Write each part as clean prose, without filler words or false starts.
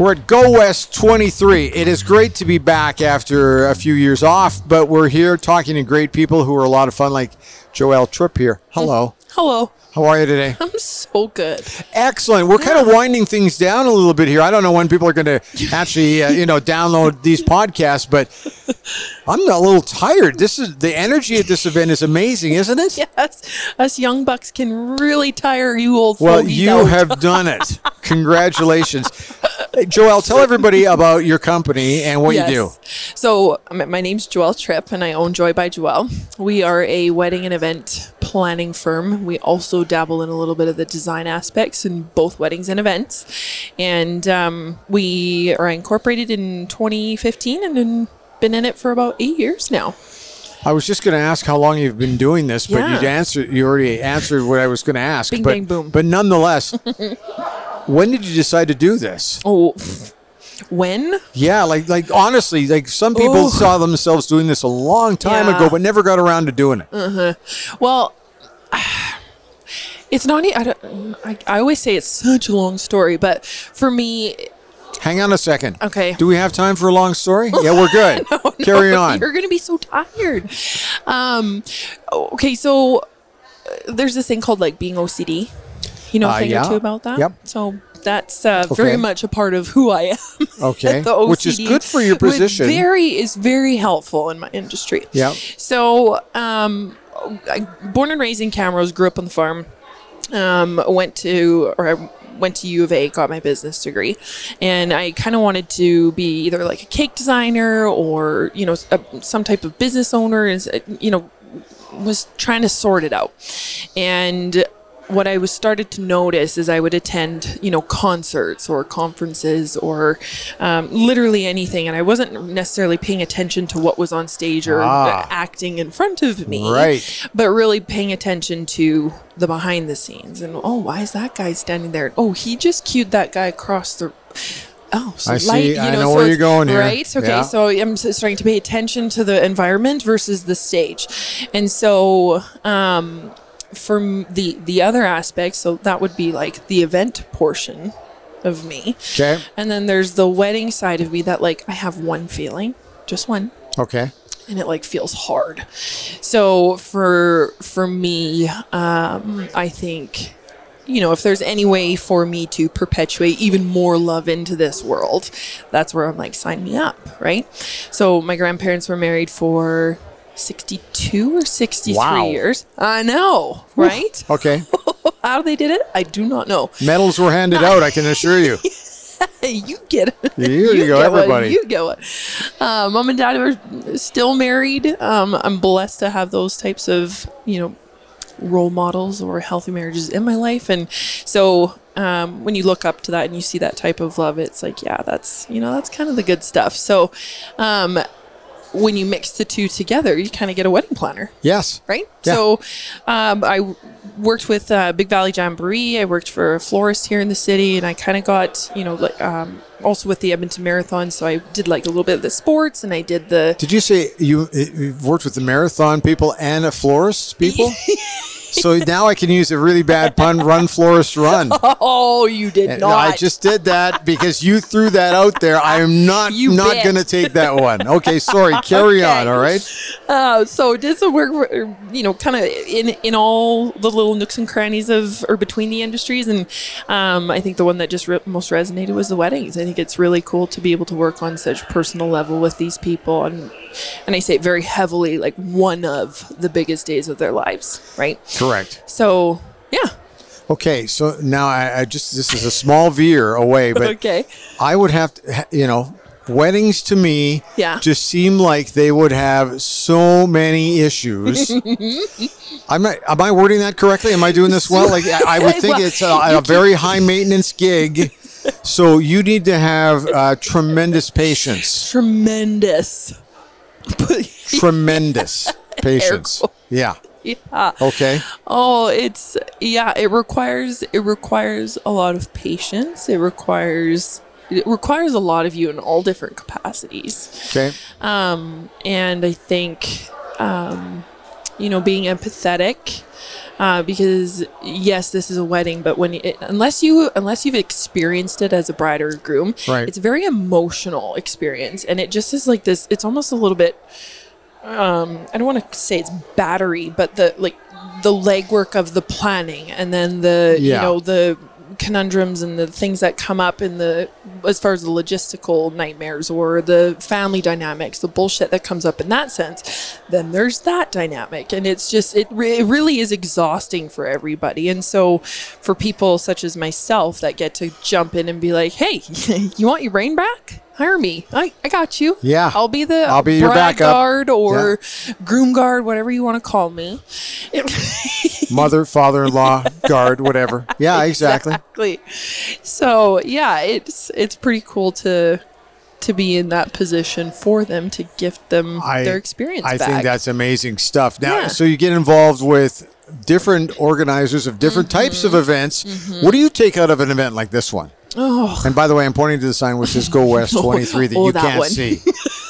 We're at Go West 23. It is great to be back after a few years off, but we're here talking to great people who are a lot of fun, like Joelle Tripp here. Hello. Hello. How are you today? I'm so good. Excellent. We're kind of winding things down a little bit here. I don't know when people are going to actually, download these podcasts, but I'm a little tired. This is the energy at this event is amazing, isn't it? Yes. Us young bucks can really tire you old folks. Well, you have done it. Congratulations. Hey, Joelle, tell everybody about your company and what you do. So my name's Joelle Tripp, and I own Joy by Joelle. We are a wedding and event planning firm. We also dabble in a little bit of the design aspects in both weddings and events. And we are incorporated in 2015 and been in it for about 8 years now. I was just going to ask how long you've been doing this, but you already answered what I was going to ask. Bing, bang, boom. But nonetheless... When did you decide to do this? Oh, when? Yeah, like honestly, like some people saw themselves doing this a long time ago, but never got around to doing it. Uh-huh. Well, it's not. I always say it's such a long story, but for me. Hang on a second. Okay. Do we have time for a long story? Yeah, we're good. Carry on. You're going to be so tired. Okay, so there's this thing called like being OCD. You know a thing or two about that? Yep. So that's very much a part of who I am. Okay. The OCD, which is good for your position. Is very helpful in my industry. Yeah. So born and raised in Camrose, grew up on the farm, I went to U of A, got my business degree, and I kind of wanted to be either like a cake designer or, some type of business owner, was trying to sort it out. And what I was started to notice is I would attend, concerts or conferences or literally anything. And I wasn't necessarily paying attention to what was on stage or acting in front of me, but really paying attention to the behind the scenes. And, why is that guy standing there? Oh, he just cued that guy across the... Oh, so I light, see. I know so where you're going here. Right? Okay, so I'm starting to pay attention to the environment versus the stage. And so... from the other aspect, so that would be like the event portion of me. Okay. And then there's the wedding side of me that like I have one feeling, just one. Okay. And it like feels hard. So for me, I think, if there's any way for me to perpetuate even more love into this world, that's where I'm like, sign me up, right? So my grandparents were married for 62 or 63 years. I know, right? Okay. How they did it, I do not know. Medals were handed out, I can assure you. You get it. You go, everybody. You go. Mom and Dad are still married. I'm blessed to have those types of, role models or healthy marriages in my life. And so when you look up to that and you see that type of love, it's like, that's kind of the good stuff. So, when you mix the two together, you kind of get a wedding planner. Yes. Right? Yeah. So I worked with Big Valley Jamboree. I worked for a florist here in the city, and I kind of got, also with the Edmonton Marathon. So I did like a little bit of the sports, and I did the... Did you say you've worked with the marathon people and a florist people? So now I can use a really bad pun, run, florist, run. Oh, you did not. I just did that because you threw that out there. I am not going to take that one. Okay, sorry. Carry on, all right? So did some work, kind of in all the little nooks and crannies of or between the industries. And I think the one that just most resonated was the weddings. I think it's really cool to be able to work on such personal level with these people. And I say it very heavily, like one of the biggest days of their lives, right? Correct. So, yeah. Okay, so now I just, this is a small veer away, but okay. I would have to, weddings to me just seem like they would have so many issues. Am I wording that correctly? Am I doing this well? Like I would think it's a very high maintenance gig. So you need to have tremendous patience. Tremendous patience. Yeah. Yeah. Okay. Oh, it's it requires a lot of patience. It requires a lot of you in all different capacities. Okay. And I think being empathetic because yes, this is a wedding, but when unless you've experienced it as a bride or groom, right, it's a very emotional experience, and it just is like this. It's almost a little bit. I don't want to say it's battery, but the legwork of the planning, and then the conundrums and the things that come up in as far as the logistical nightmares or the family dynamics, the bullshit that comes up in that sense, then there's that dynamic, and it's just it really is exhausting for everybody. And so for people such as myself that get to jump in and be like, hey, you want your brain back? Hire me. I got you. Yeah. I'll be your backup guard or groom guard, whatever you want to call me. Mother, father-in-law, guard, whatever. Yeah, exactly. So yeah, it's pretty cool to be in that position for them, to gift them their experience back. I think that's amazing stuff. Now, so you get involved with different organizers of different types of events. Mm-hmm. What do you take out of an event like this one? Oh. And by the way, I'm pointing to the sign which says Go West 23 that you can't see.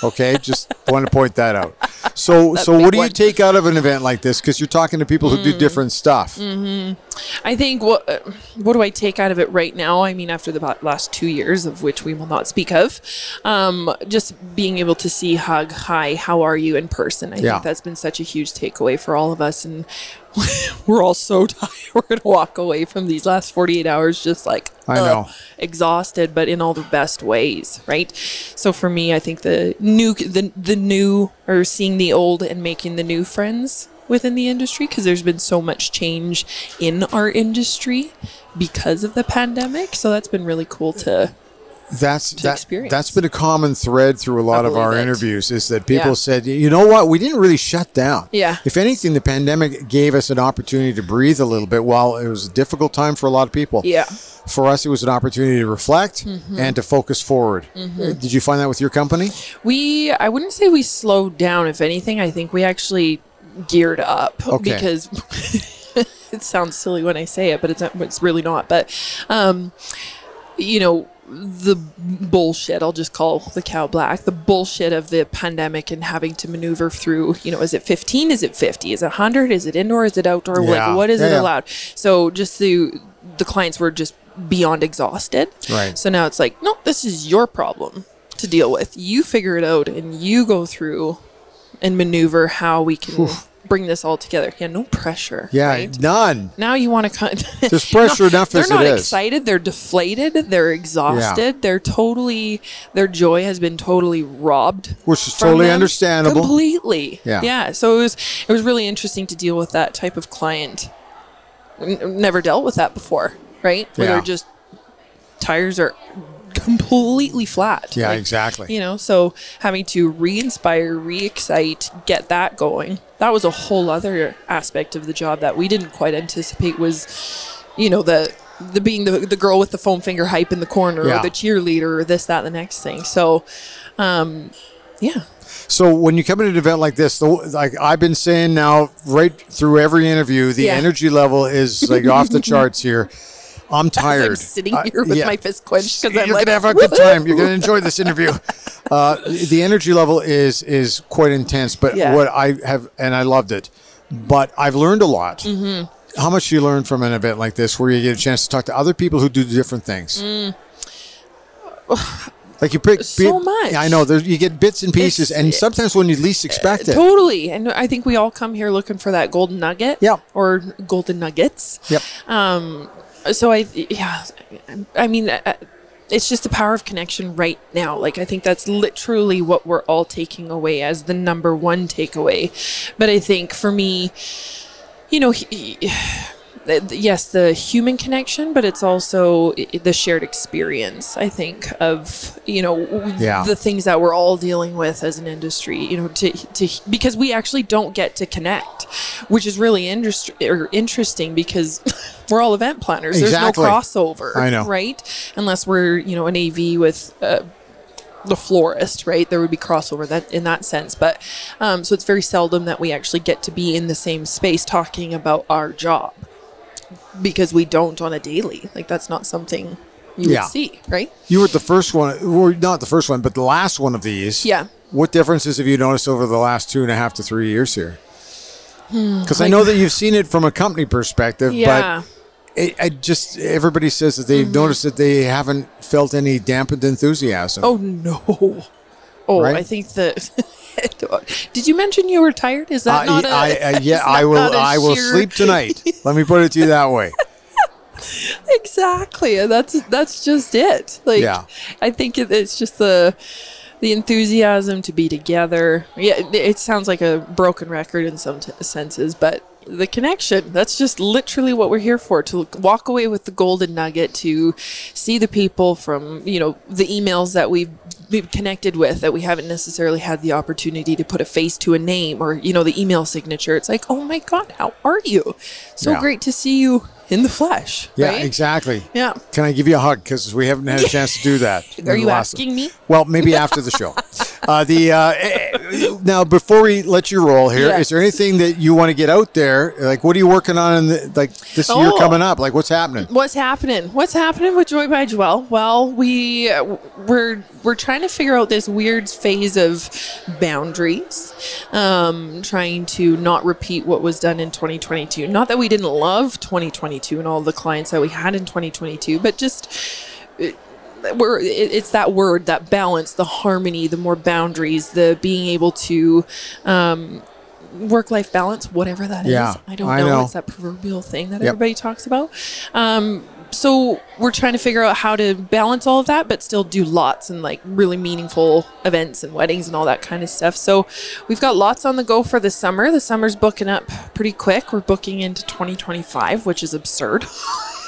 Okay, just want to point that out. So what do you take out of an event like this? Because you're talking to people who do different stuff. Mm-hmm. I think, what do I take out of it right now? I mean, after the last 2 years, of which we will not speak of, just being able to see, hug, hi, how are you in person? I think that's been such a huge takeaway for all of us. And we're all so tired. We're going to walk away from these last 48 hours just like, I know, exhausted, but in all the best ways, right? So for me, I think the new or seeing the old and making the new friends within the industry, because there's been so much change in our industry because of the pandemic. So that's been really cool to experience. That's been a common thread through a lot of our interviews, is that people said, you know what, we didn't really shut down. Yeah. If anything, the pandemic gave us an opportunity to breathe a little bit while it was a difficult time for a lot of people. Yeah. For us, it was an opportunity to reflect and to focus forward. Mm-hmm. Did you find that with your company? I wouldn't say we slowed down. If anything, I think we actually geared up because it sounds silly when I say it, but it's really not. But, the bullshit, I'll just call the cow black, the bullshit of the pandemic and having to maneuver through, is it 15? Is it 50? Is it 100? Is it indoor? Is it outdoor? Yeah. Like, what is it allowed? So just the clients were just beyond exhausted. Right. So now it's like, no, this is your problem to deal with. You figure it out and you go through and maneuver how we can... Oof. Bring this all together. Yeah, no pressure. Yeah, right? None. Now you want to there's pressure enough as it is. They're not excited. They're deflated. They're exhausted. Yeah. Their joy has been totally robbed. Which is totally understandable. Completely. Yeah. So it was really interesting to deal with that type of client. Never dealt with that before, right? Where they're just tires are completely flat. Yeah, exactly. So having to re-inspire, re-excite, get that going. That was a whole other aspect of the job that we didn't quite anticipate was, the being the girl with the foam finger hype in the corner or the cheerleader or this, that, the next thing. So, So when you come to an event like this, like I've been saying now right through every interview, the energy level is like off the charts here. I'm tired. I'm sitting here with my fist clenched because you're gonna have a good time. You're gonna enjoy this interview. The energy level is quite intense, but what I have, and I loved it. But I've learned a lot. Mm-hmm. How much do you learn from an event like this, where you get a chance to talk to other people who do different things? Like you pick much. I know you get bits and pieces, and sometimes when you least expect it. Totally, and I think we all come here looking for that golden nugget. Yeah. Or golden nuggets. Yep. So it's just the power of connection right now. Like, I think that's literally what we're all taking away as the number one takeaway. But I think for me, yes, the human connection, but it's also the shared experience, I think, of, the things that we're all dealing with as an industry, because we actually don't get to connect, which is really interesting because we're all event planners. Exactly. There's no crossover. I know. Right? Unless we're, an AV with the florist, right? There would be crossover that in that sense. But so it's very seldom that we actually get to be in the same space talking about our job. Because we don't on a daily. Like, that's not something you would see, right? You were the first one, or not the first one, but the last one of these. Yeah. What differences have you noticed over the last 2.5 to 3 years here? Because I know that you've seen it from a company perspective, yeah. but I just everybody says that they've noticed that they haven't felt any dampened enthusiasm. Oh, no. Oh, right? I think that... Did you mention you were tired? Is that not a... yeah, I will sleep tonight. Let me put it to you that way. Exactly. And that's just it. Like, yeah. I think it's just the enthusiasm to be together. Yeah, it sounds like a broken record in some senses, but the connection, that's just literally what we're here for, to walk away with the golden nugget, to see the people from, you know, the emails that we've connected with that we haven't necessarily had the opportunity to put a face to a name, or, you know, the email signature. It's like, oh my God, how are you? So yeah. great to see you in the flesh. Yeah, right? Exactly. Yeah. Can I give you a hug? Because we haven't had a chance to do that. Are you asking me? Well, maybe after the show. Now, before we let you roll here, yes. is there anything that you want to get out there? Like, what are you working on in this year coming up? Like, what's happening? What's happening with Joy by Joelle? Well, we're trying to figure out this weird phase of boundaries, trying to not repeat what was done in 2022. Not that we didn't love 2022 and all the clients that we had in 2022, but just... It's that word, that balance, the harmony, the more boundaries, the being able to work-life balance, whatever that is. I know. It's that proverbial thing that everybody talks about. So we're trying to figure out how to balance all of that, but still do lots and like really meaningful events and weddings and all that kind of stuff. So we've got lots on the go for the summer. The summer's booking up pretty quick. We're booking into 2025, which is absurd.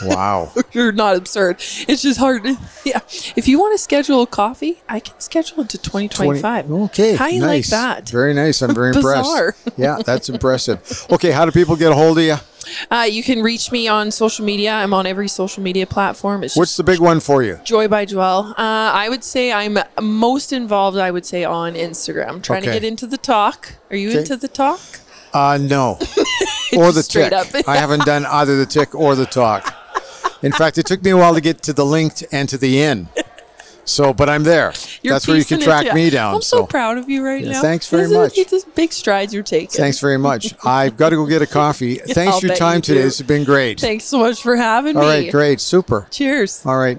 Wow. You're not absurd. It's just hard. Yeah. If you want to schedule a coffee, I can schedule into 2025. Okay. How do you like that? Very nice. I'm very impressed. Yeah, that's impressive. Okay. How do people get a hold of you? You can reach me on social media. I'm on every social media platform. What's the big one for you? Joy by Joelle. I would say I'm most involved, I would say, on Instagram. I'm trying to get into the talk. Are you into the talk? No. Or the tick. I haven't done either the tick or the talk. In fact, it took me a while to get to the linked and to the in. So, but I'm there. That's where you can track me down. I'm so proud of you right now. Thanks very much. It's just big strides you're taking. Thanks very much. I've got to go get a coffee. Thanks for your time today. This has been great. Thanks so much for having me. All right, great. Super. Cheers. All right.